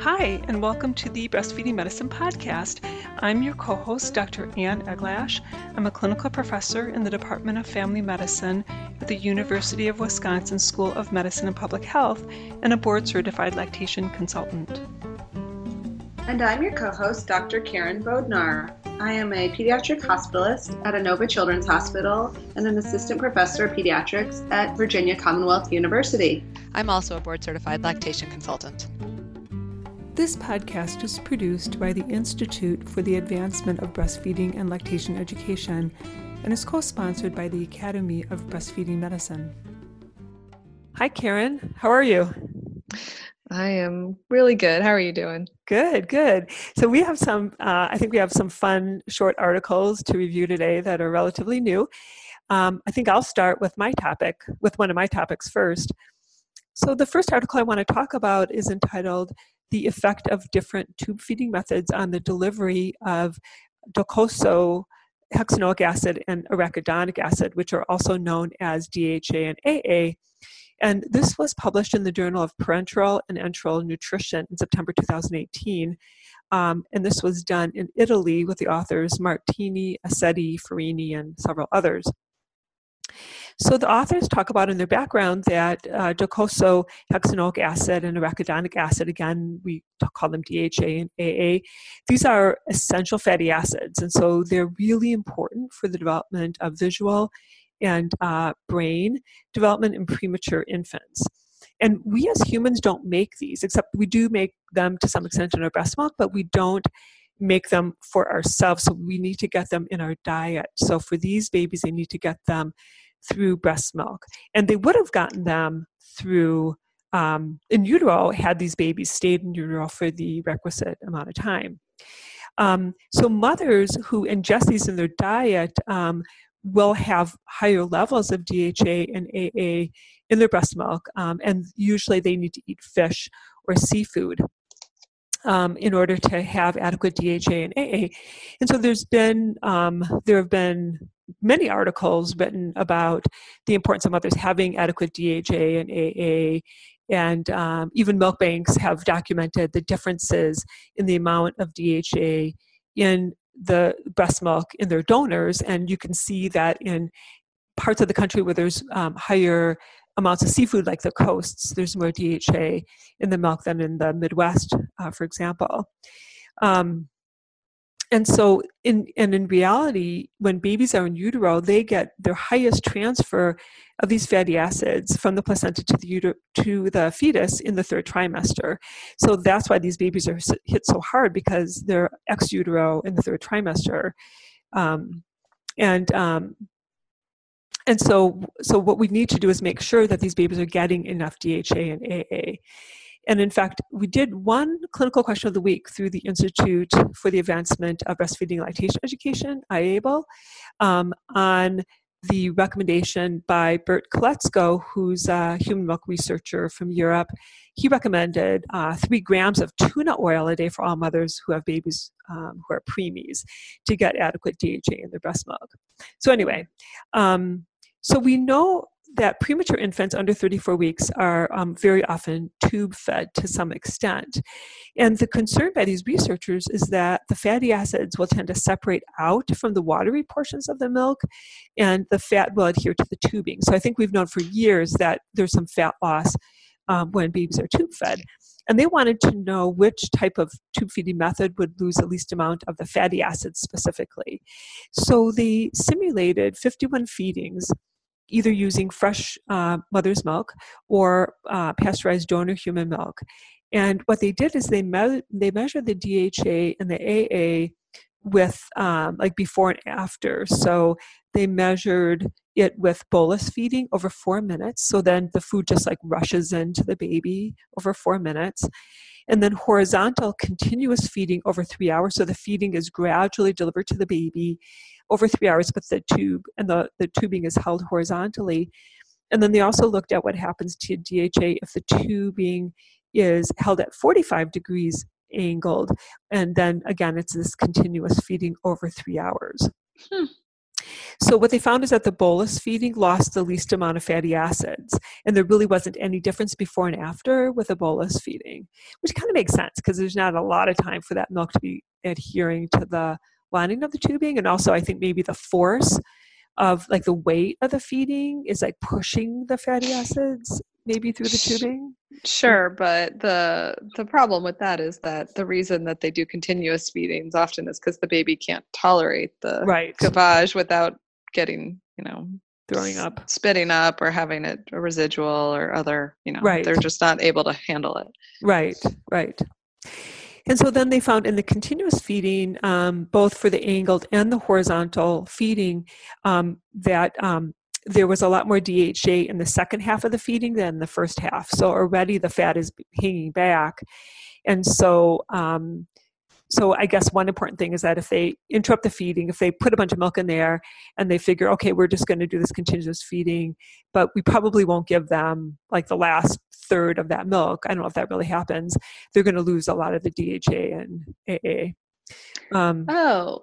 Hi, and welcome to the Breastfeeding Medicine Podcast. I'm your co-host, Dr. Ann Eglash. I'm a clinical professor in the Department of Family Medicine at the University of Wisconsin School of Medicine and Public Health and a board-certified lactation consultant. And I'm your co-host, Dr. Karen Bodnar. I am a pediatric hospitalist at Inova Children's Hospital and an assistant professor of pediatrics at Virginia Commonwealth University. I'm also a board-certified lactation consultant. This podcast is produced by the Institute for the Advancement of Breastfeeding and Lactation Education and is co-sponsored by the Academy of Breastfeeding Medicine. Hi, Karen. How are you? I am really good. How are you doing? Good, good. So we have some, I think we have some fun short articles to review today that are relatively new. I think I'll start with my topic, with one of my topics first. So the first article I want to talk about is entitled The Effect of Different Tube Feeding Methods on the Delivery of Docosahexaenoic Acid and Arachidonic Acid, which are also known as DHA and AA. And this was published in the Journal of Parenteral and Enteral Nutrition in September 2018. And this was done in Italy with the authors Martini, Assetti, Farini, and several others. So the authors talk about in their background that docosahexaenoic acid and arachidonic acid, again, we call them DHA and AA, these are essential fatty acids. And so they're really important for the development of visual and brain development in premature infants. And we as humans don't make these, except we do make them to some extent in our breast milk, but we don't make them for ourselves. So we need to get them in our diet. So for these babies, they need to get them through breast milk. And they would have gotten them through in utero had these babies stayed in utero for the requisite amount of time. So mothers who ingest these in their diet will have higher levels of DHA and AA in their breast milk, and usually they need to eat fish or seafood in order to have adequate DHA and AA. And so there's been, there have been many articles written about the importance of mothers having adequate DHA and AA, and even milk banks have documented the differences in the amount of DHA in the breast milk in their donors, and you can see that in parts of the country where there's higher amounts of seafood, like the coasts, there's more DHA in the milk than in the Midwest, for example. And so in reality, when babies are in utero, they get their highest transfer of these fatty acids from the placenta to the fetus in the third trimester. So that's why these babies are hit so hard, because they're ex utero in the third trimester. So what we need to do is make sure that these babies are getting enough DHA and AA. And in fact, we did one clinical question of the week through the Institute for the Advancement of Breastfeeding and Lactation Education, IABLE, on the recommendation by Bert Koletzko, who's a human milk researcher from Europe. He recommended 3 grams of tuna oil a day for all mothers who have babies who are preemies to get adequate DHA in their breast milk. So anyway, so we know that premature infants under 34 weeks are very often tube fed to some extent. And the concern by these researchers is that the fatty acids will tend to separate out from the watery portions of the milk, and the fat will adhere to the tubing. So I think we've known for years that there's some fat loss when babies are tube fed. And they wanted to know which type of tube feeding method would lose the least amount of the fatty acids specifically. So they simulated 51 feedings, either using fresh mother's milk or pasteurized donor human milk. And what they did is they measured the DHA and the AA with like before and after. So they measured it with bolus feeding over 4 minutes. So then the food just like rushes into the baby over 4 minutes. And then horizontal continuous feeding over 3 hours. So the feeding is gradually delivered to the baby over 3 hours, but the tube and the tubing is held horizontally. And then they also looked at what happens to DHA if the tubing is held at 45 degrees angled. And then again, it's this continuous feeding over 3 hours. So what they found is that the bolus feeding lost the least amount of fatty acids, and there really wasn't any difference before and after with the bolus feeding, which kind of makes sense because there's not a lot of time for that milk to be adhering to the lining of the tubing. And also I think maybe the force of like the weight of the feeding is like pushing the fatty acids maybe through the tubing. Sure, but the problem with that is that the reason that they do continuous feedings often is because the baby can't tolerate the gavage without getting, you know, throwing up, spitting up, or having it a residual or other, you know, they're just not able to handle it. Right. And so then they found in the continuous feeding, both for the angled and the horizontal feeding, that there was a lot more DHA in the second half of the feeding than the first half. So already the fat is hanging back. And so, so I guess one important thing is that if they interrupt the feeding, if they put a bunch of milk in there and they figure, okay, we're just going to do this continuous feeding, but we probably won't give them like the last third of that milk. I don't know if that really happens. They're going to lose a lot of the DHA and AA.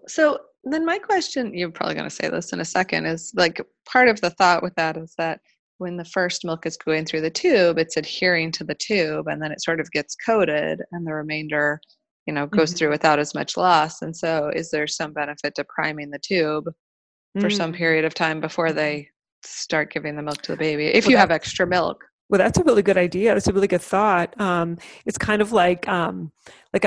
So then my question, you're probably going to say this in a second, is like part of the thought with that is that when the first milk is going through the tube, it's adhering to the tube and then it sort of gets coated and the remainder, you know, goes through without as much loss. And so is there some benefit to priming the tube for some period of time before they start giving the milk to the baby if you have extra milk? Well, that's a really good idea. That's a really good thought. It's kind of like I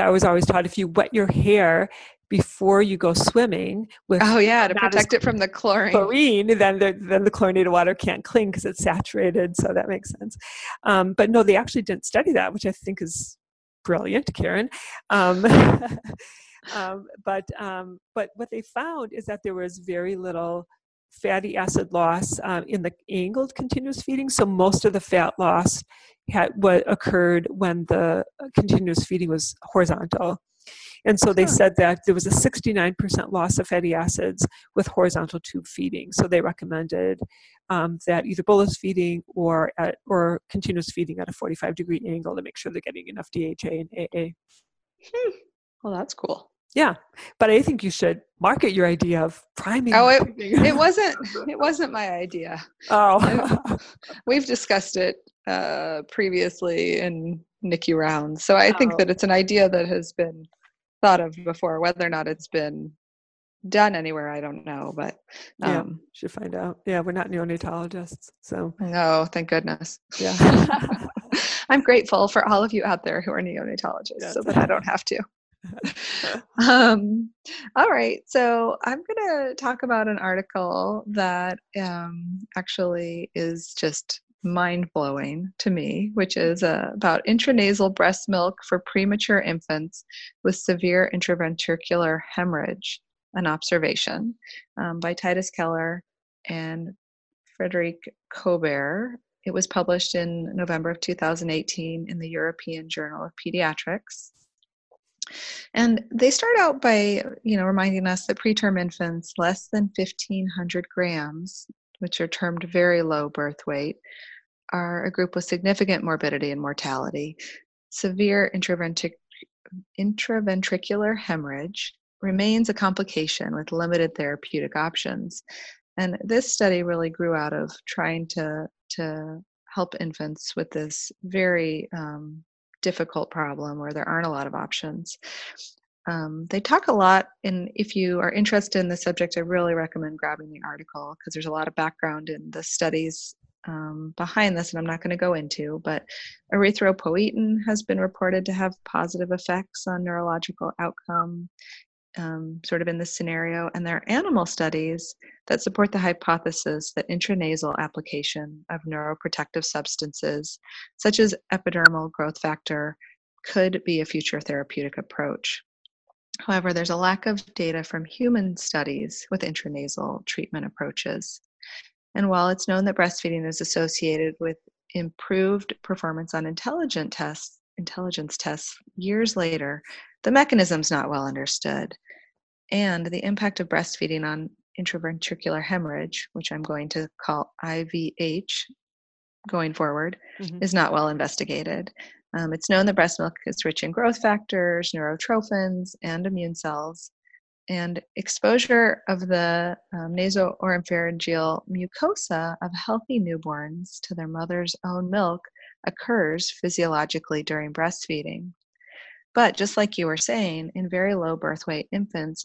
was always taught, if you wet your hair before you go swimming with to protect it from the chlorine, then the chlorinated water can't cling because it's saturated. So that makes sense. But no, they actually didn't study that, which I think is brilliant, Karen. But what they found is that there was very little fatty acid loss in the angled continuous feeding. So most of the fat loss occurred when the continuous feeding was horizontal. And so they said that there was a 69% loss of fatty acids with horizontal tube feeding. So they recommended that either bolus feeding or continuous feeding at a 45-degree angle to make sure they're getting enough DHA and AA. Well, that's cool. Yeah, but I think you should market your idea of priming. Oh, it wasn't my idea. Oh, we've discussed it previously in Nikki Rounds, so I think that it's an idea that has been thought of before. Whether or not it's been done anywhere, I don't know, but should find out. Yeah, we're not neonatologists, so no, thank goodness. Yeah, I'm grateful for all of you out there who are neonatologists, so that I don't have to. All right, so I'm going to talk about an article that actually is just mind-blowing to me, which is about intranasal breast milk for premature infants with severe intraventricular hemorrhage, an observation by Titus Keller and Frederick Colbert. It was published in November of 2018 in the European Journal of Pediatrics. And they start out by, you know, reminding us that preterm infants less than 1,500 grams, which are termed very low birth weight, are a group with significant morbidity and mortality. Severe intraventricular hemorrhage remains a complication with limited therapeutic options. And this study really grew out of trying to help infants with this very difficult problem where there aren't a lot of options. They talk a lot, and if you are interested in the subject, I really recommend grabbing the article because there's a lot of background in the studies behind this, and I'm not going to go into, but erythropoietin has been reported to have positive effects on neurological outcome, sort of in this scenario, and there are animal studies that support the hypothesis that intranasal application of neuroprotective substances, such as epidermal growth factor, could be a future therapeutic approach. However, there's a lack of data from human studies with intranasal treatment approaches. And while it's known that breastfeeding is associated with improved performance on intelligence tests years later, the mechanism's not well understood. And the impact of breastfeeding on intraventricular hemorrhage, which I'm going to call IVH going forward, is not well investigated. It's known that breast milk is rich in growth factors, neurotrophins, and immune cells, and exposure of the nasopharyngeal mucosa of healthy newborns to their mother's own milk occurs physiologically during breastfeeding. But just like you were saying, in very low birth weight infants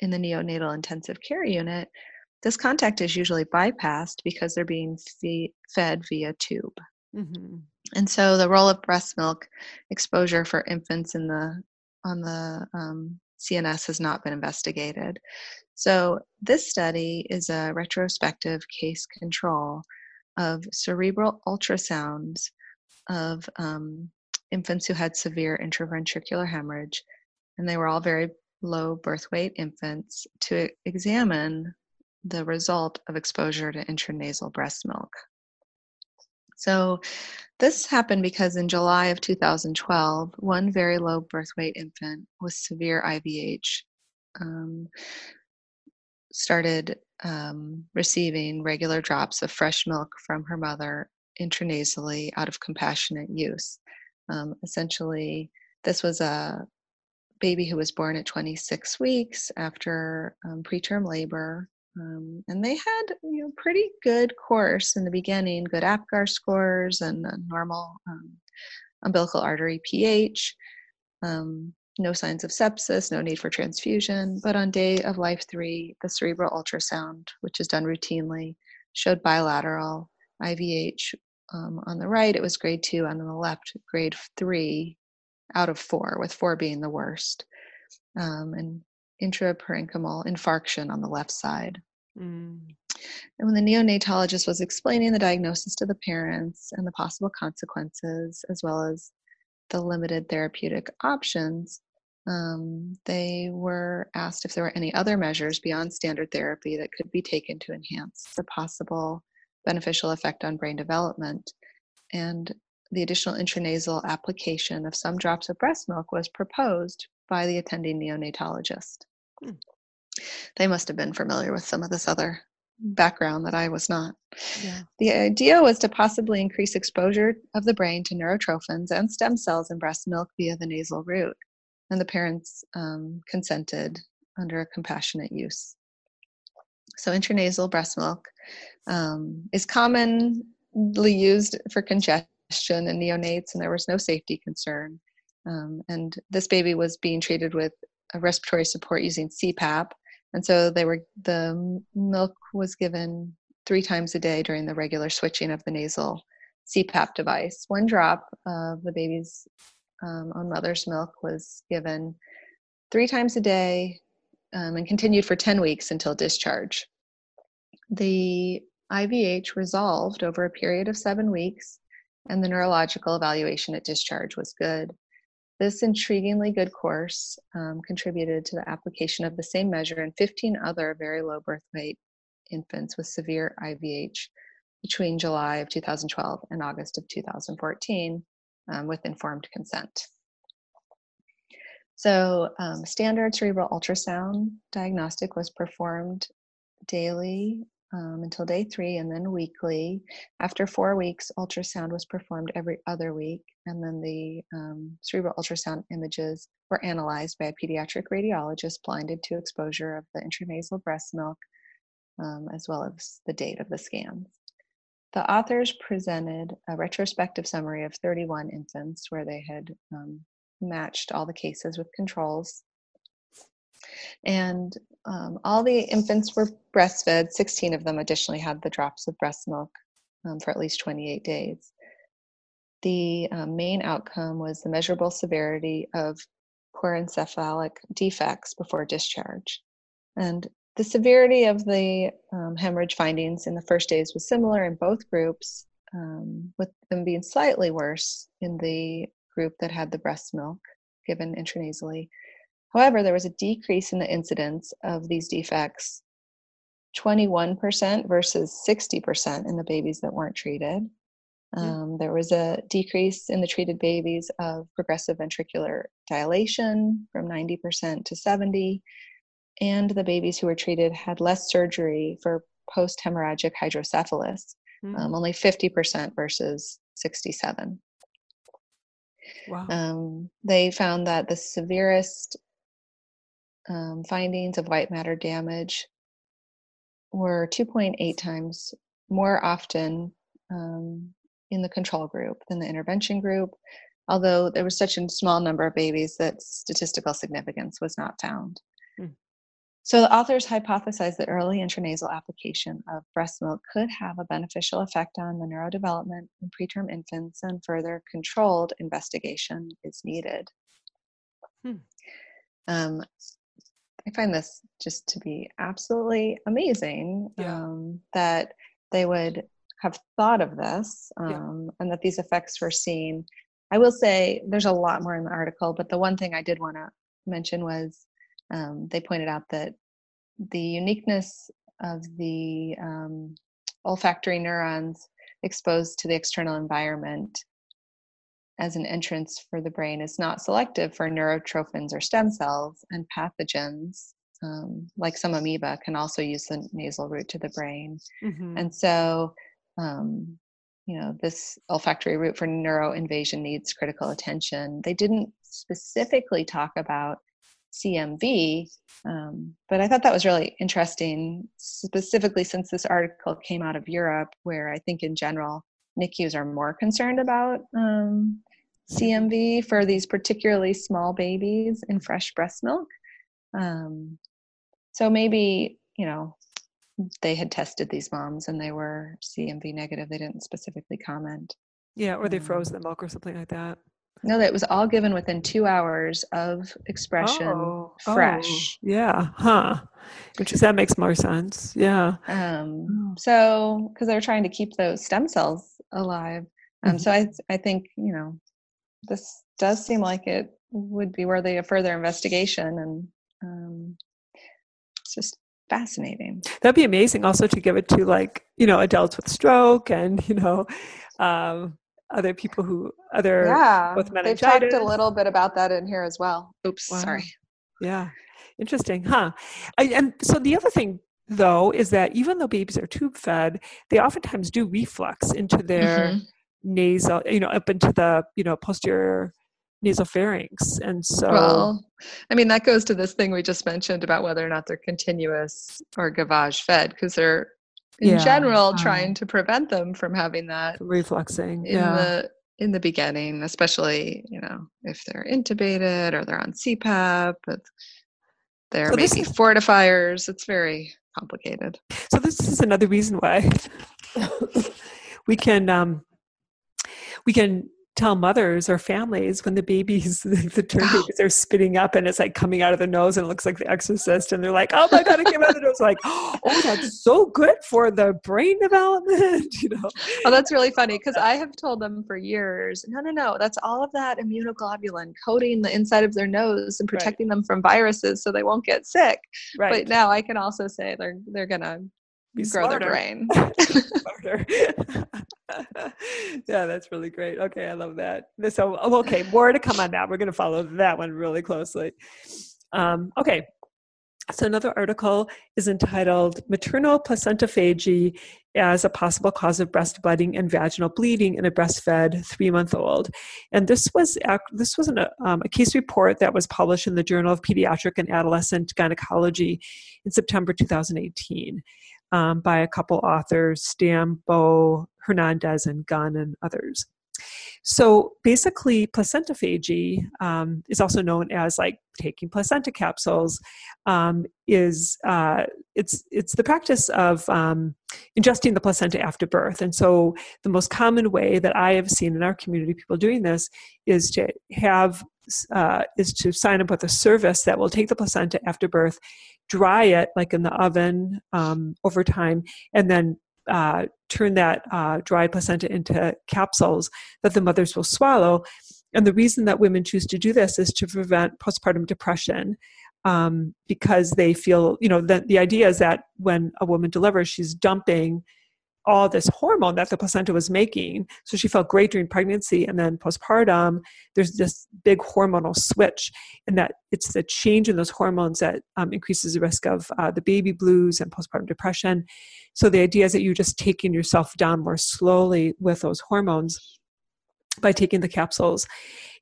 in the neonatal intensive care unit, this contact is usually bypassed because they're being fed via tube. Mm-hmm. And so the role of breast milk exposure for infants on the CNS has not been investigated. So this study is a retrospective case control of cerebral ultrasounds of infants who had severe intraventricular hemorrhage, and they were all very low birth weight infants, to examine the result of exposure to intranasal breast milk. So this happened because in July of 2012, one very low birth weight infant with severe IVH started receiving regular drops of fresh milk from her mother intranasally out of compassionate use. Essentially, this was a baby who was born at 26 weeks after preterm labor. And they had, pretty good course in the beginning, good APGAR scores and a normal umbilical artery pH, no signs of sepsis, no need for transfusion. But on day of life 3, the cerebral ultrasound, which is done routinely, showed bilateral IVH on the right. It was grade 2, and on the left, grade 3 out of 4, with 4 being the worst. And intraparenchymal infarction on the left side. Mm. And when the neonatologist was explaining the diagnosis to the parents and the possible consequences, as well as the limited therapeutic options, they were asked if there were any other measures beyond standard therapy that could be taken to enhance the possible beneficial effect on brain development. And the additional intranasal application of some drops of breast milk was proposed by the attending neonatologist. Hmm. They must have been familiar with some of this other background that I was not. Yeah. The idea was to possibly increase exposure of the brain to neurotrophins and stem cells in breast milk via the nasal route. And the parents consented under a compassionate use. So intranasal breast milk is commonly used for congestion in neonates, and there was no safety concern. And this baby was being treated with a respiratory support using CPAP. And so the milk was given 3 times a day during the regular switching of the nasal CPAP device. 1 drop of the baby's own mother's milk was given 3 times a day and continued for 10 weeks until discharge. The IVH resolved over a period of 7 weeks, and the neurological evaluation at discharge was good. This intriguingly good course contributed to the application of the same measure in 15 other very low birth weight infants with severe IVH between July of 2012 and August of 2014 with informed consent. So standard cerebral ultrasound diagnostic was performed daily until day 3, and then weekly. After 4 weeks, ultrasound was performed every other week, and then the cerebral ultrasound images were analyzed by a pediatric radiologist blinded to exposure of the intranasal breast milk, as well as the date of the scans. The authors presented a retrospective summary of 31 infants where they had matched all the cases with controls. And all the infants were breastfed. 16 of them additionally had the drops of breast milk for at least 28 days. The main outcome was the measurable severity of porencephalic defects before discharge. And the severity of the hemorrhage findings in the first days was similar in both groups, with them being slightly worse in the group that had the breast milk given intranasally. However, there was a decrease in the incidence of these defects, 21% versus 60% in the babies that weren't treated. There was a decrease in the treated babies of progressive ventricular dilation from 90% to 70%, and the babies who were treated had less surgery for post-hemorrhagic hydrocephalus, only 50% versus 67%. Wow. They found that the severest findings of white matter damage were 2.8 times more often in the control group than the intervention group, although there was such a small number of babies that statistical significance was not found. Mm. So the authors hypothesized that early intranasal application of breast milk could have a beneficial effect on the neurodevelopment in preterm infants, and further controlled investigation is needed. Hmm. I find this just to be absolutely amazing, yeah, that they would have thought of this, and that these effects were seen. I will say there's a lot more in the article, but the one thing I did want to mention was they pointed out that the uniqueness of the olfactory neurons exposed to the external environment as an entrance for the brain is not selective for neurotrophins or stem cells, and pathogens, like some amoeba, can also use the nasal route to the brain. Mm-hmm. And so, you know, this olfactory route for neuroinvasion needs critical attention. They didn't specifically talk about CMV, but I thought that was really interesting, specifically since this article came out of Europe, where I think in general NICUs are more concerned about CMV for these particularly small babies in fresh breast milk. So maybe, you know, they had tested these moms and they were CMV negative. They didn't specifically comment. Yeah, or they froze the milk or something like that. No, that was all given within 2 hours of expression, fresh. Oh, yeah, huh. Which is, that makes more sense, yeah. So, because they're trying to keep those stem cells alive. So I think, you know, this does seem like it would be worthy of further investigation, and it's just fascinating. That'd be amazing also to give it to, like, you know, adults with stroke and, you know, other people who, with meningitis. They've talked a little bit about that in here as well. Oops, wow. Sorry. Yeah, interesting, huh? And so the other thing, though, is that even though babies are tube fed, they oftentimes do reflux into their nasal, you know, up into the, you know, posterior nasal pharynx. And so, well, I mean, that goes to this thing we just mentioned about whether or not they're continuous or gavage fed, because they're, in general, trying to prevent them from having that refluxing in the beginning, especially, you know, if they're intubated or they're on CPAP, they're making fortifiers. It's very complicated. So this is another reason why we can tell mothers or families when the babies, the term babies, are spitting up and it's like coming out of the nose and it looks like The Exorcist, and they're like, oh my God, it came out of the nose. Like, oh, that's so good for the brain development, you know. Oh, that's really funny, because I have told them for years, no, that's all of that immunoglobulin coating the inside of their nose and protecting them from viruses so they won't get sick. Right. But now I can also say they're going to grow their brain. Yeah, that's really great. Okay, I love that. So, okay, more to come on that. We're going to follow that one really closely. Okay, so another article is entitled Maternal Placentophagy as a Possible Cause of Breast Budding and Vaginal Bleeding in a Breastfed 3-month-old. And this was a case report that was published in the Journal of Pediatric and Adolescent Gynecology in September 2018. By a couple authors, Stam, Beau, Hernandez, and Gunn, and others. So basically, placentophagy is also known as, like, taking placenta capsules. It's the practice of ingesting the placenta after birth. And so the most common way that I have seen in our community people doing this is to sign up with a service that will take the placenta after birth, dry it, like, in the oven over time, and then turn that dried placenta into capsules that the mothers will swallow. And the reason that women choose to do this is to prevent postpartum depression, because they feel, you know, that the idea is that when a woman delivers, she's dumping all this hormone that the placenta was making. So she felt great during pregnancy, and then postpartum, there's this big hormonal switch, and that it's the change in those hormones that increases the risk of the baby blues and postpartum depression. So the idea is that you're just taking yourself down more slowly with those hormones by taking the capsules.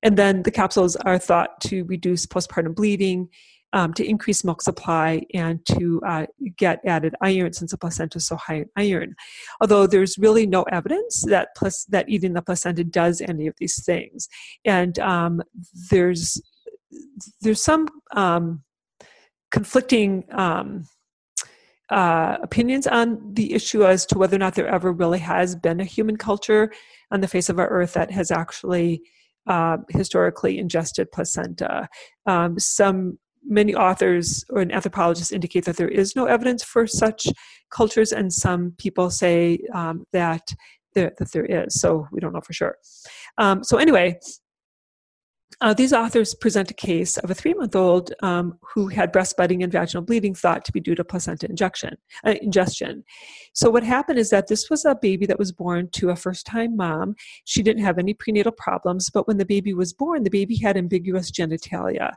And then the capsules are thought to reduce postpartum bleeding, to increase milk supply and to get added iron, since the placenta is so high in iron. Although there's really no evidence that that eating the placenta does any of these things. And there's some conflicting opinions on the issue as to whether or not there ever really has been a human culture on the face of our earth that has actually historically ingested placenta. Many authors or anthropologists indicate that there is no evidence for such cultures, and some people say that there is, so we don't know for sure. So anyway, these authors present a case of a 3-month-old who had breast budding and vaginal bleeding thought to be due to placenta ingestion. So what happened is that this was a baby that was born to a first-time mom. She didn't have any prenatal problems, but when the baby was born, the baby had ambiguous genitalia.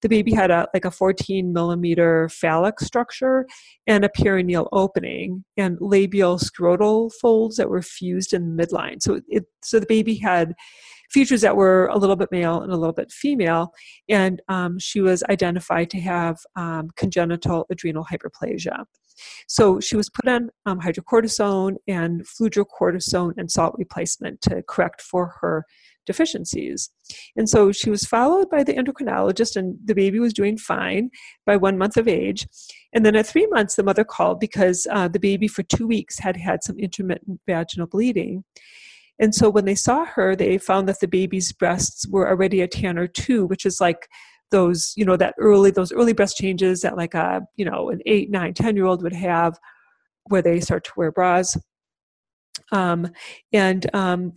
The baby had like a 14-millimeter phallic structure and a perineal opening and labial scrotal folds that were fused in the midline. So the baby had features that were a little bit male and a little bit female, and she was identified to have congenital adrenal hyperplasia. So she was put on hydrocortisone and fludrocortisone and salt replacement to correct for her deficiencies. And so she was followed by the endocrinologist, and the baby was doing fine by 1 month of age. And then at 3 months, the mother called because the baby for 2 weeks had had some intermittent vaginal bleeding. And so when they saw her, they found that the baby's breasts were already a tan or two, which is like those, you know, those early breast changes that like a, you know, an 8, 9, 10-year-old would have where they start to wear bras. The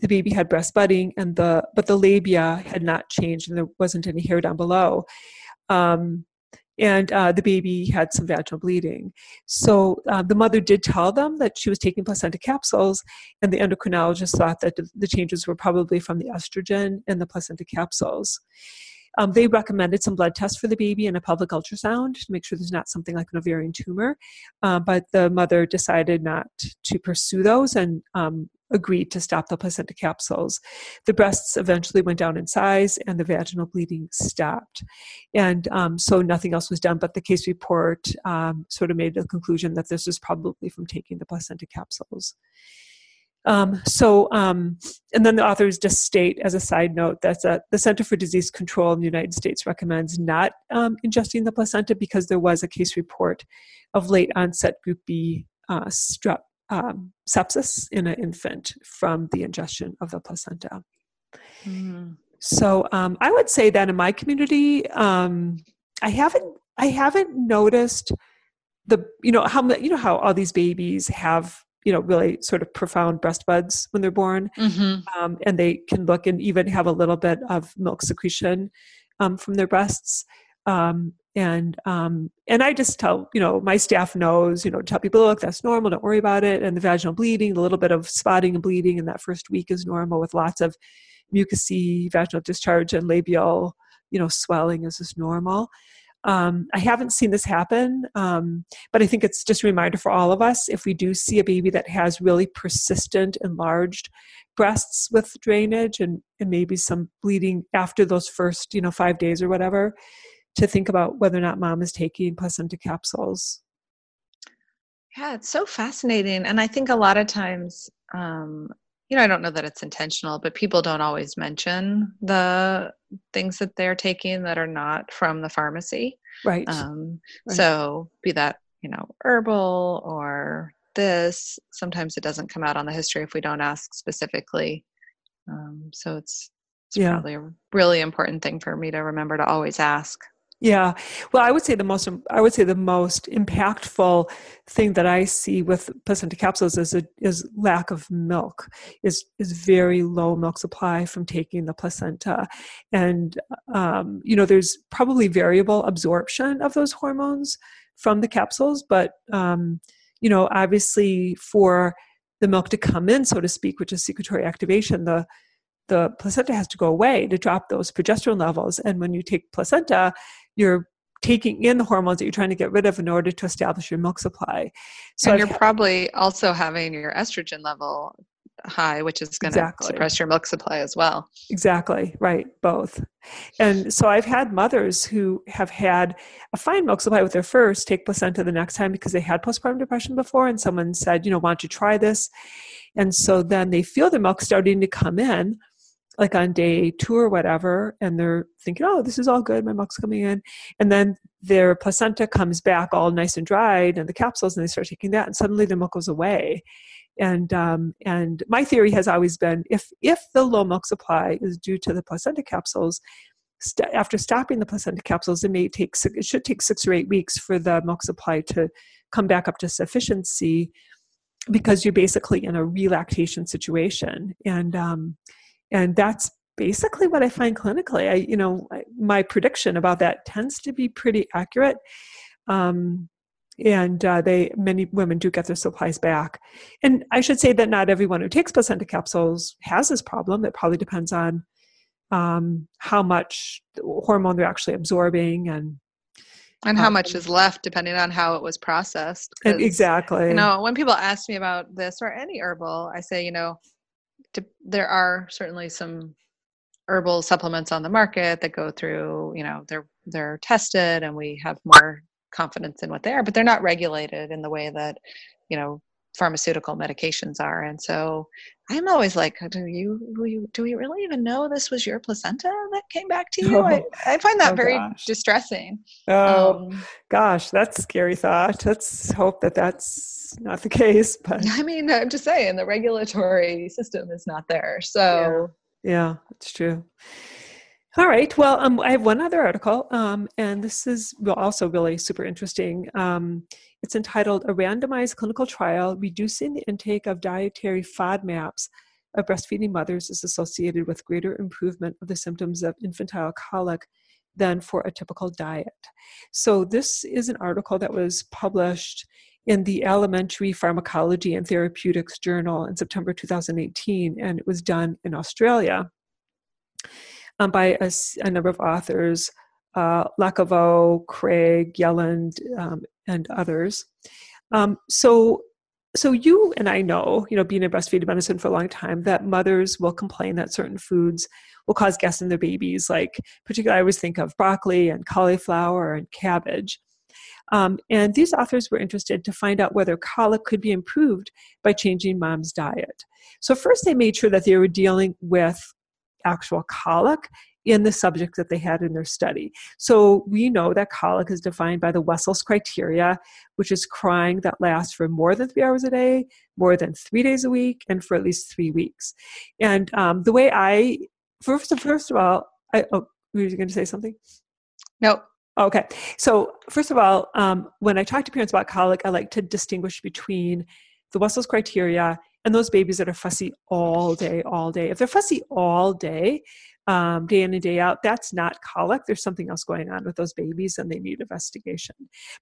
baby had breast budding and but the labia had not changed and there wasn't any hair down below. The baby had some vaginal bleeding. So the mother did tell them that she was taking placenta capsules, and the endocrinologist thought that the changes were probably from the estrogen and the placenta capsules. They recommended some blood tests for the baby and a pelvic ultrasound to make sure there's not something like an ovarian tumor, but the mother decided not to pursue those and agreed to stop the placenta capsules. The breasts eventually went down in size and the vaginal bleeding stopped. And so nothing else was done, but the case report sort of made the conclusion that this was probably from taking the placenta capsules. And then the authors just state as a side note that the Center for Disease Control in the United States recommends not ingesting the placenta because there was a case report of late onset group B strep sepsis in an infant from the ingestion of the placenta. Mm-hmm. So I would say that in my community, I haven't noticed how all these babies have, you know, really sort of profound breast buds when they're born. Mm-hmm. And they can look and even have a little bit of milk secretion from their breasts. And I just tell, you know, my staff knows, you know, tell people, look, that's normal. Don't worry about it. And the vaginal bleeding, the little bit of spotting and bleeding in that first week is normal, with lots of mucousy vaginal discharge and labial, you know, swelling is just normal. I haven't seen this happen, but I think it's just a reminder for all of us, if we do see a baby that has really persistent enlarged breasts with drainage and maybe some bleeding after those first, you know, 5 days or whatever, to think about whether or not mom is taking placenta capsules. Yeah, it's so fascinating. And I think a lot of times, you know, I don't know that it's intentional, but people don't always mention the things that they're taking that are not from the pharmacy. Right. Right. So be that, you know, herbal or this, sometimes it doesn't come out on the history if we don't ask specifically. So it's probably a really important thing for me to remember to always ask. Yeah. Well, I would say the most impactful thing that I see with placenta capsules is lack of milk, is very low milk supply from taking the placenta. And, you know, there's probably variable absorption of those hormones from the capsules, but, you know, obviously for the milk to come in, so to speak, which is secretory activation, the placenta has to go away to drop those progesterone levels. And when you take placenta, you're taking in the hormones that you're trying to get rid of in order to establish your milk supply. So you're probably also having your estrogen level high, which is going to suppress your milk supply as well. Exactly. Right. Both. And so I've had mothers who have had a fine milk supply with their first, take placenta the next time because they had postpartum depression before. And someone said, you know, why don't you try this? And so then they feel their milk starting to come in, like on day 2 or whatever. And they're thinking, oh, this is all good. My milk's coming in. And then their placenta comes back all nice and dried and the capsules, and they start taking that. And suddenly the milk goes away. And my theory has always been, if the low milk supply is due to the placenta capsules, after stopping the placenta capsules, it should take 6 or 8 weeks for the milk supply to come back up to sufficiency, because you're basically in a relactation situation. And that's basically what I find clinically. My prediction about that tends to be pretty accurate. Many women do get their supplies back. And I should say that not everyone who takes placenta capsules has this problem. It probably depends on how much hormone they're actually absorbing and how much is left, depending on how it was processed. Exactly. You know, when people ask me about this or any herbal, I say, there are certainly some herbal supplements on the market that go through, they're tested, and we have more confidence in what they are, but they're not regulated in the way that, pharmaceutical medications are. And so I'm always like, do we really even know this was your placenta that came back to you? I find that very distressing. Oh, gosh, that's a scary thought. Let's hope that that's not the case. But I mean, I'm just saying the regulatory system is not there. So yeah, it's true. All right. Well, I have one other article, and this is also really super interesting. It's entitled "A Randomized Clinical Trial Reducing the Intake of Dietary FODMAPs of Breastfeeding Mothers is Associated with Greater Improvement of the Symptoms of Infantile Colic Than for a Typical Diet." So this is an article that was published in the Elementary Pharmacology and Therapeutics Journal in September 2018, and it was done in Australia. By a number of authors, Lacaveau, Craig, Yelland, and others. So you and I know, being in breastfeeding medicine for a long time, that mothers will complain that certain foods will cause gas in their babies. Like, particularly, I always think of broccoli and cauliflower and cabbage. And these authors were interested to find out whether colic could be improved by changing mom's diet. So first, they made sure that they were dealing with actual colic in the subjects that they had in their study. So we know that colic is defined by the Wessels criteria, which is crying that lasts for more than 3 hours a day, more than 3 days a week, and for at least 3 weeks. And the way I, first of all, were you going to say something? No. Okay. So first of all, when I talk to parents about colic, I like to distinguish between the Wessels criteria and those babies that are fussy all day. If they're fussy all day, day in and day out, that's not colic. There's something else going on with those babies, and they need investigation.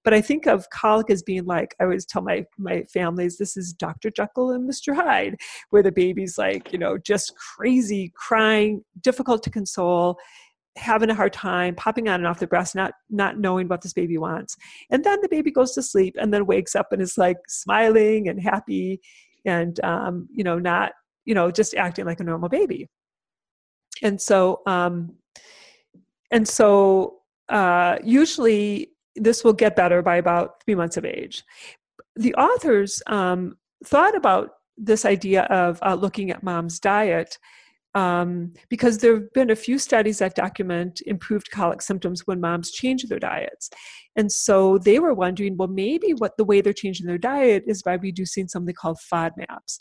But I think of colic as being like, I always tell my families, this is Dr. Jekyll and Mr. Hyde, where the baby's like, just crazy, crying, difficult to console, having a hard time, popping on and off the breast, not knowing what this baby wants. And then the baby goes to sleep and then wakes up and is like smiling and happy, and, not, just acting like a normal baby. And so, usually this will get better by about 3 months of age. The authors, thought about this idea of looking at mom's diet, because there have been a few studies that document improved colic symptoms when moms change their diets. And so they were wondering, well, maybe the way they're changing their diet is by reducing something called FODMAPs.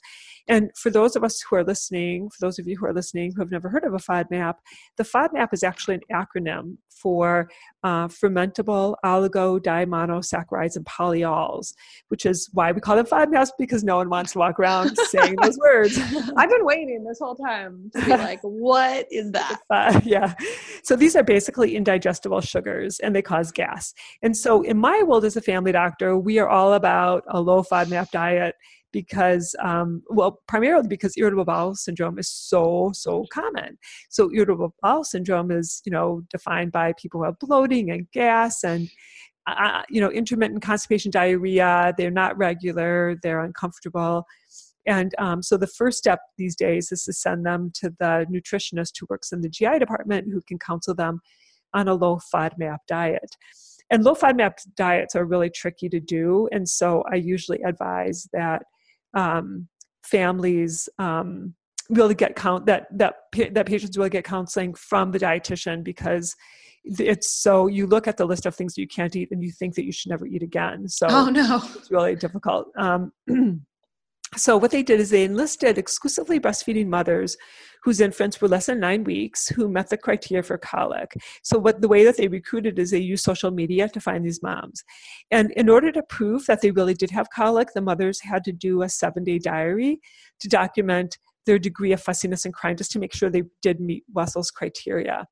And for those of us who are listening, for those of you who are listening who have never heard of a FODMAP, the FODMAP is actually an acronym for fermentable oligodimerinosaccharides and polyols, which is why we call them FODMAPs, because no one wants to walk around saying those words. I've been waiting this whole time to be like, what is that? Yeah. So these are basically indigestible sugars, and they cause gas. And so in my world as a family doctor, we are all about a low FODMAP diet, because, primarily because irritable bowel syndrome is so common. So irritable bowel syndrome is, defined by people who have bloating and gas and, intermittent constipation, diarrhea. They're not regular. They're uncomfortable. And so the first step these days is to send them to the nutritionist who works in the GI department, who can counsel them on a low FODMAP diet. And low FODMAP diets are really tricky to do. And so I usually advise that families really get that patients really get counseling from the dietitian, because it's so, you look at the list of things that you can't eat and you think that you should never eat again. So oh, no. It's really difficult. So what they did is they enlisted exclusively breastfeeding mothers whose infants were less than 9 weeks who met the criteria for colic. So the way that they recruited is they used social media to find these moms. And in order to prove that they really did have colic, the mothers had to do a 7-day diary to document their degree of fussiness and crying, just to make sure they did meet Wessels criteria.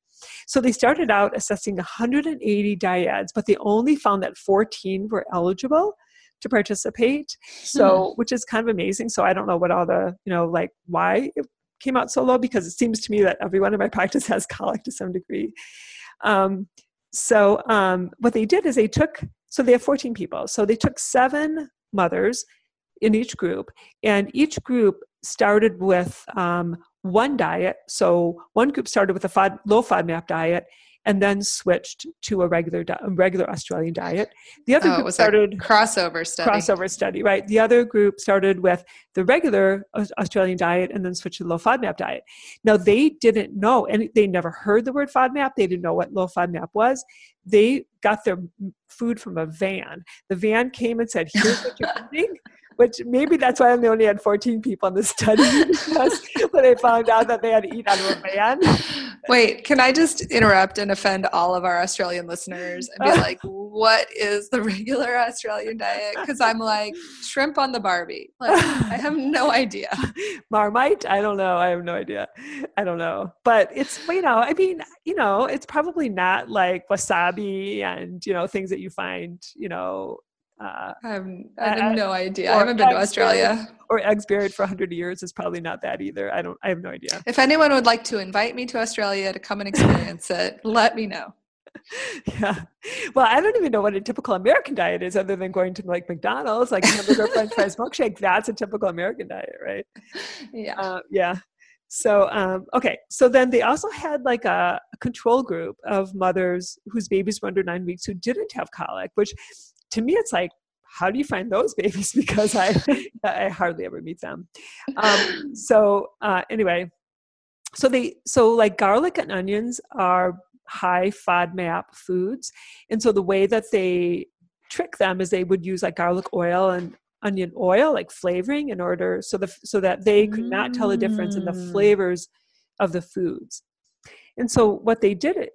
So they started out assessing 180 dyads, but they only found that 14 were eligible to participate, so which is kind of amazing. So I don't know what all the, you know, like why it came out so low, because it seems to me that everyone in my practice has colic to some degree. What they did is they took, so they have 14 people, so they took 7 mothers in each group, and each group started with one diet. So one group started with a low FODMAP diet, and then switched to a regular Australian diet. The other group started crossover study, right? The other group started with the regular Australian diet and then switched to the low FODMAP diet. Now they didn't know, and they never heard the word FODMAP. They didn't know what low FODMAP was. They got their food from a van. The van came and said, "Here's what you're eating." Which maybe that's why they only had 14 people in the study, because when they found out that they had to eat out of a van. Wait, can I just interrupt and offend all of our Australian listeners and be like, what is the regular Australian diet? Because I'm like, shrimp on the Barbie. Like, I have no idea. Marmite? I don't know. I have no idea. I don't know. But it's, you know, I mean, you know, it's probably not like wasabi and, you know, things that you find, you know, I have no idea. I haven't been to Australia. Or eggs buried for 100 years is probably not that either. I have no idea. If anyone would like to invite me to Australia to come and experience it, let me know. Yeah. Well, I don't even know what a typical American diet is, other than going to like McDonald's, like hamburger, French fries, milkshake. That's a typical American diet, right? Yeah. Yeah. So, okay. So then they also had like a control group of mothers whose babies were under 9 weeks who didn't have colic, which to me, it's like, how do you find those babies? Because I hardly ever meet them. So like garlic and onions are high FODMAP foods. And so the way that they trick them is they would use like garlic oil and onion oil, like flavoring, in order so that they could not tell the difference in the flavors of the foods. And so what they did,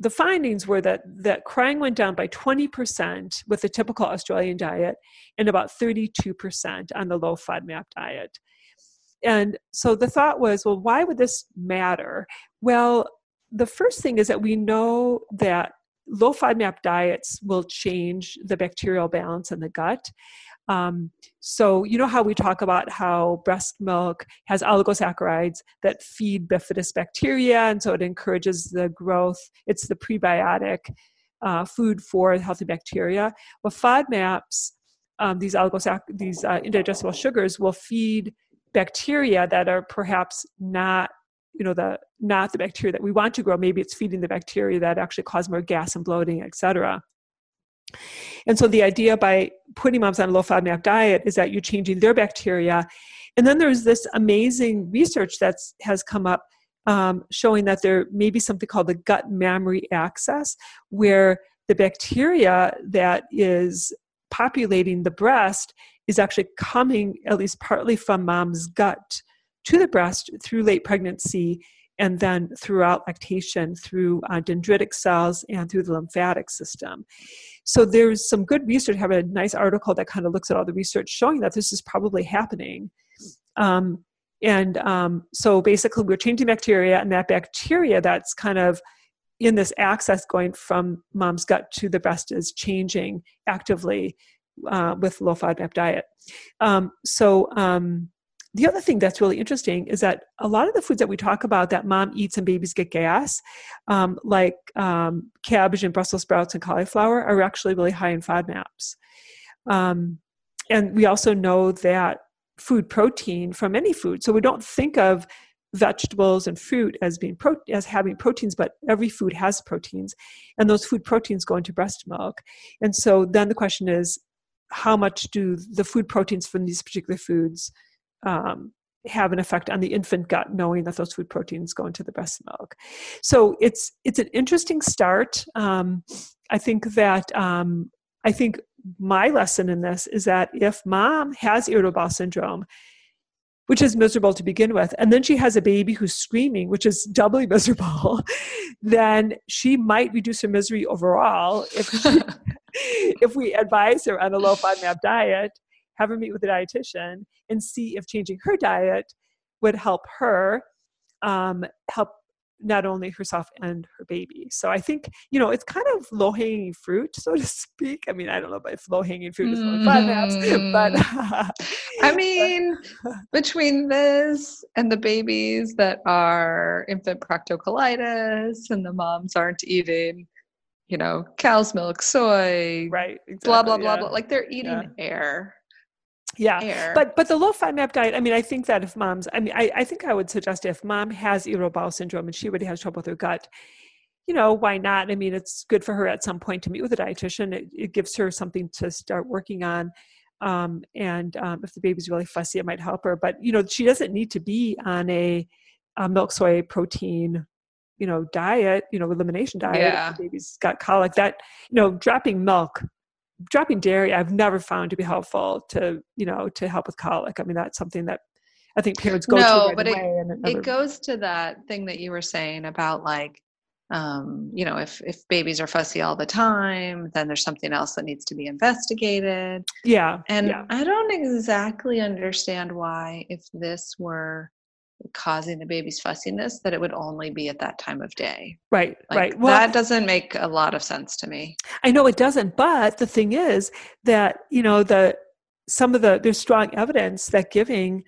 the findings were that crying went down by 20% with the typical Australian diet and about 32% on the low FODMAP diet. And so the thought was, well, why would this matter? Well, the first thing is that we know that low FODMAP diets will change the bacterial balance in the gut. So you know how we talk about how breast milk has oligosaccharides that feed bifidus bacteria, and so it encourages the growth. It's the prebiotic food for healthy bacteria. Well, FODMAPs, these indigestible sugars, will feed bacteria that are perhaps not, you know, not the bacteria that we want to grow. Maybe it's feeding the bacteria that actually cause more gas and bloating, et cetera. And so the idea by putting moms on a low FODMAP diet is that you're changing their bacteria. And then there's this amazing research that has come up showing that there may be something called the gut mammary axis, where the bacteria that is populating the breast is actually coming at least partly from mom's gut to the breast through late pregnancy, and then throughout lactation, through dendritic cells and through the lymphatic system. So there's some good research. I have a nice article that kind of looks at all the research showing that this is probably happening. So basically we're changing bacteria, and that bacteria that's kind of in this axis going from mom's gut to the breast is changing actively with low FODMAP diet. The other thing that's really interesting is that a lot of the foods that we talk about that mom eats and babies get gas, like cabbage and Brussels sprouts and cauliflower, are actually really high in FODMAPs. And we also know that food protein from any food. So we don't think of vegetables and fruit as being having proteins, but every food has proteins, and those food proteins go into breast milk. And so then the question is, how much do the food proteins from these particular foods have an effect on the infant gut, knowing that those food proteins go into the breast milk? So it's an interesting start. I think that my lesson in this is that if mom has irritable bowel syndrome, which is miserable to begin with, and then she has a baby who's screaming, which is doubly miserable, then she might reduce her misery overall if we advise her on a low FODMAP diet, have her meet with a dietitian, and see if changing her diet would help her help not only herself and her baby. So I think, you know, it's kind of low-hanging fruit, so to speak. I mean, I don't know if low-hanging fruit is FODMAPs, but... I mean, between this and the babies that are infant proctocolitis and the moms aren't eating, you know, cow's milk, soy, right, exactly, blah, blah, blah, blah. Like they're eating air. Yeah. Air. But the low FODMAP diet, I mean, I think that if moms, I mean, I think I would suggest if mom has irritable bowel syndrome and she already has trouble with her gut, you know, why not? I mean, it's good for her at some point to meet with a dietitian. It gives her something to start working on. If the baby's really fussy, it might help her, but you know, she doesn't need to be on a milk, soy, protein, you know, diet, you know, elimination diet. Yeah. If the baby's got colic, that, you know, dropping milk, dropping dairy, I've never found to be helpful to, you know, to help with colic. I mean, that's something that I think parents go through right away. It goes to that thing that you were saying about like, you know, if babies are fussy all the time, then there's something else that needs to be investigated. Yeah. And yeah. I don't exactly understand why, if this were causing the baby's fussiness, that it would only be at that time of day. Right. Like, right. Well, that doesn't make a lot of sense to me. I know it doesn't, but the thing is that, you know, there's strong evidence that giving,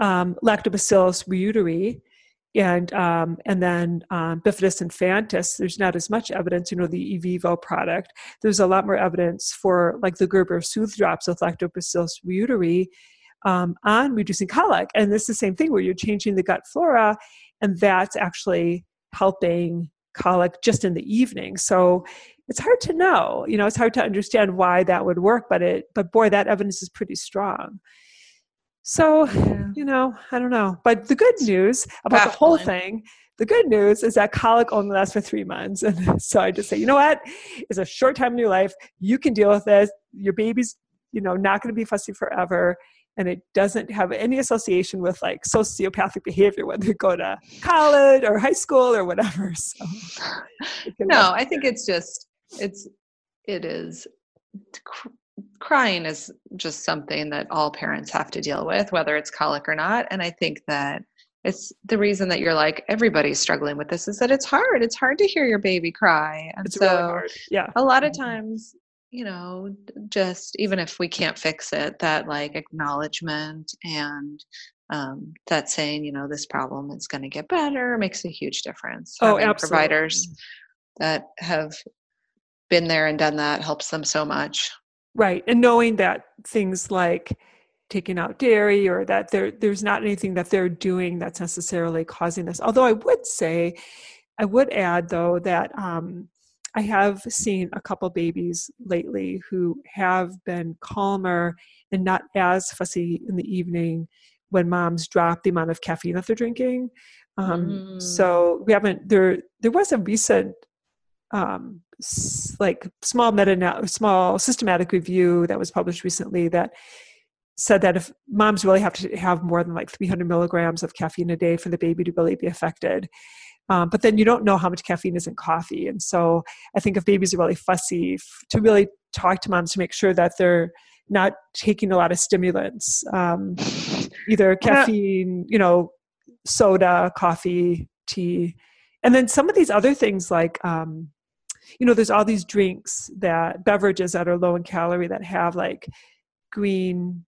Lactobacillus reuteri, and then Bifidus infantis, there's not as much evidence, you know, the Evivo product. There's a lot more evidence for like the Gerber Sooth drops with Lactobacillus reuteri on reducing colic. And this is the same thing where you're changing the gut flora, and that's actually helping colic just in the evening. So it's hard to know, you know, it's hard to understand why that would work, but boy, that evidence is pretty strong. So, you know, I don't know. But the good news about the whole thing, the good news is that colic only lasts for 3 months. And so I just say, you know what? It's a short time in your life. You can deal with this. Your baby's, you know, not going to be fussy forever. And it doesn't have any association with like sociopathic behavior, whether you go to college or high school or whatever. So I think it's just, it is. Crying is just something that all parents have to deal with, whether it's colic or not. And I think that it's the reason that you're like, everybody's struggling with this is that it's hard. It's hard to hear your baby cry. And it's so really hard. Yeah. A lot of times, you know, just even if we can't fix it, that like acknowledgement and that saying, you know, this problem is going to get better makes a huge difference. Oh, absolutely. Providers that have been there and done that helps them so much. Right. And knowing that things like taking out dairy or that there's not anything that they're doing that's necessarily causing this. Although I would add though, that I have seen a couple babies lately who have been calmer and not as fussy in the evening when moms drop the amount of caffeine that they're drinking. So we haven't, there was a recent like small systematic review that was published recently that said that if moms really have to have more than like 300 milligrams of caffeine a day for the baby to really be affected. But then you don't know how much caffeine is in coffee. And so I think if babies are really fussy, to really talk to moms to make sure that they're not taking a lot of stimulants, either caffeine, you know, soda, coffee, tea. And then some of these other things like, you know, there's all these drinks that beverages that are low in calorie that have like green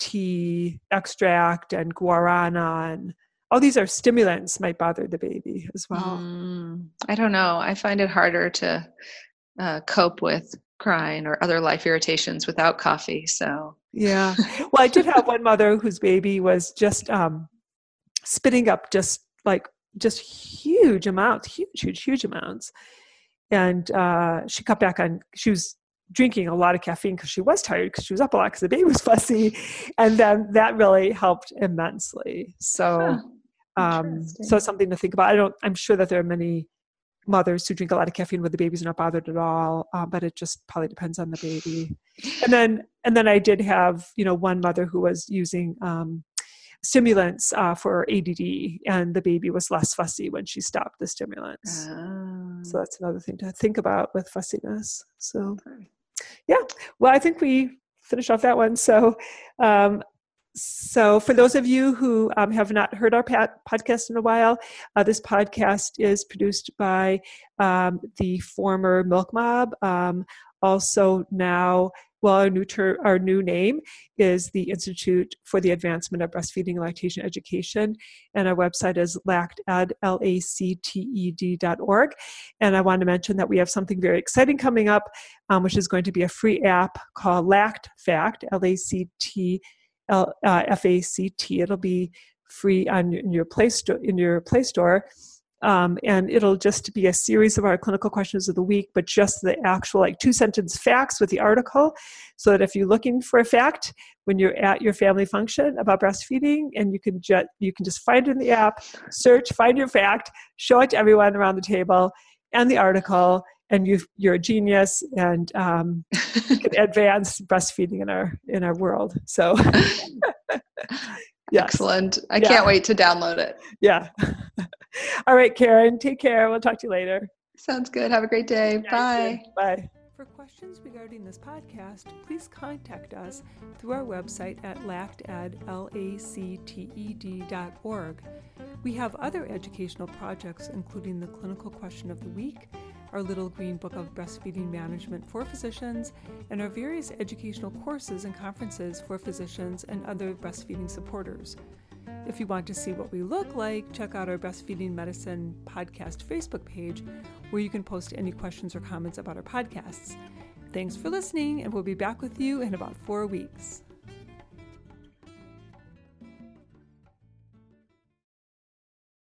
tea extract and guarana, and all these are stimulants might bother the baby as well. I don't know. I find it harder to cope with crying or other life irritations without coffee. So yeah, well, I did have one mother whose baby was just spitting up just huge amounts, huge amounts. And she cut back on, she was drinking a lot of caffeine because she was tired, because she was up a lot because the baby was fussy. And then that really helped immensely. So, so it's something to think about. I'm sure that there are many mothers who drink a lot of caffeine where the baby's not bothered at all, but it just probably depends on the baby. And then I did have, one mother who was using stimulants for ADD, and the baby was less fussy when she stopped the stimulants. So that's another thing to think about with fussiness. So yeah, well, I think we finished off that one. So, so for those of you who have not heard our podcast in a while, this podcast is produced by the former Milk Mob, also now, well, our new name is the Institute for the Advancement of Breastfeeding and Lactation Education, and our website is lacted.org. And I want to mention that we have something very exciting coming up, which is going to be a free app called Lact Fact, LACT. It'll be free in your Play Store. And it'll just be a series of our clinical questions of the week, but just the actual 2-sentence facts with the article, so that if you're looking for a fact when you're at your family function about breastfeeding, and you can just find it in the app, search, find your fact, show it to everyone around the table and the article, and you're a genius, and you can advance breastfeeding in our world. So yes. Excellent. I can't wait to download it. Yeah. All right, Karen, take care. We'll talk to you later. Sounds good. Have a great day. Bye. Bye. For questions regarding this podcast, please contact us through our website at lacted.org. We have other educational projects, including the Clinical Question of the Week, our Little Green Book of Breastfeeding Management for Physicians, and our various educational courses and conferences for physicians and other breastfeeding supporters. If you want to see what we look like, check out our Breastfeeding Medicine podcast Facebook page, where you can post any questions or comments about our podcasts. Thanks for listening, and we'll be back with you in about 4 weeks.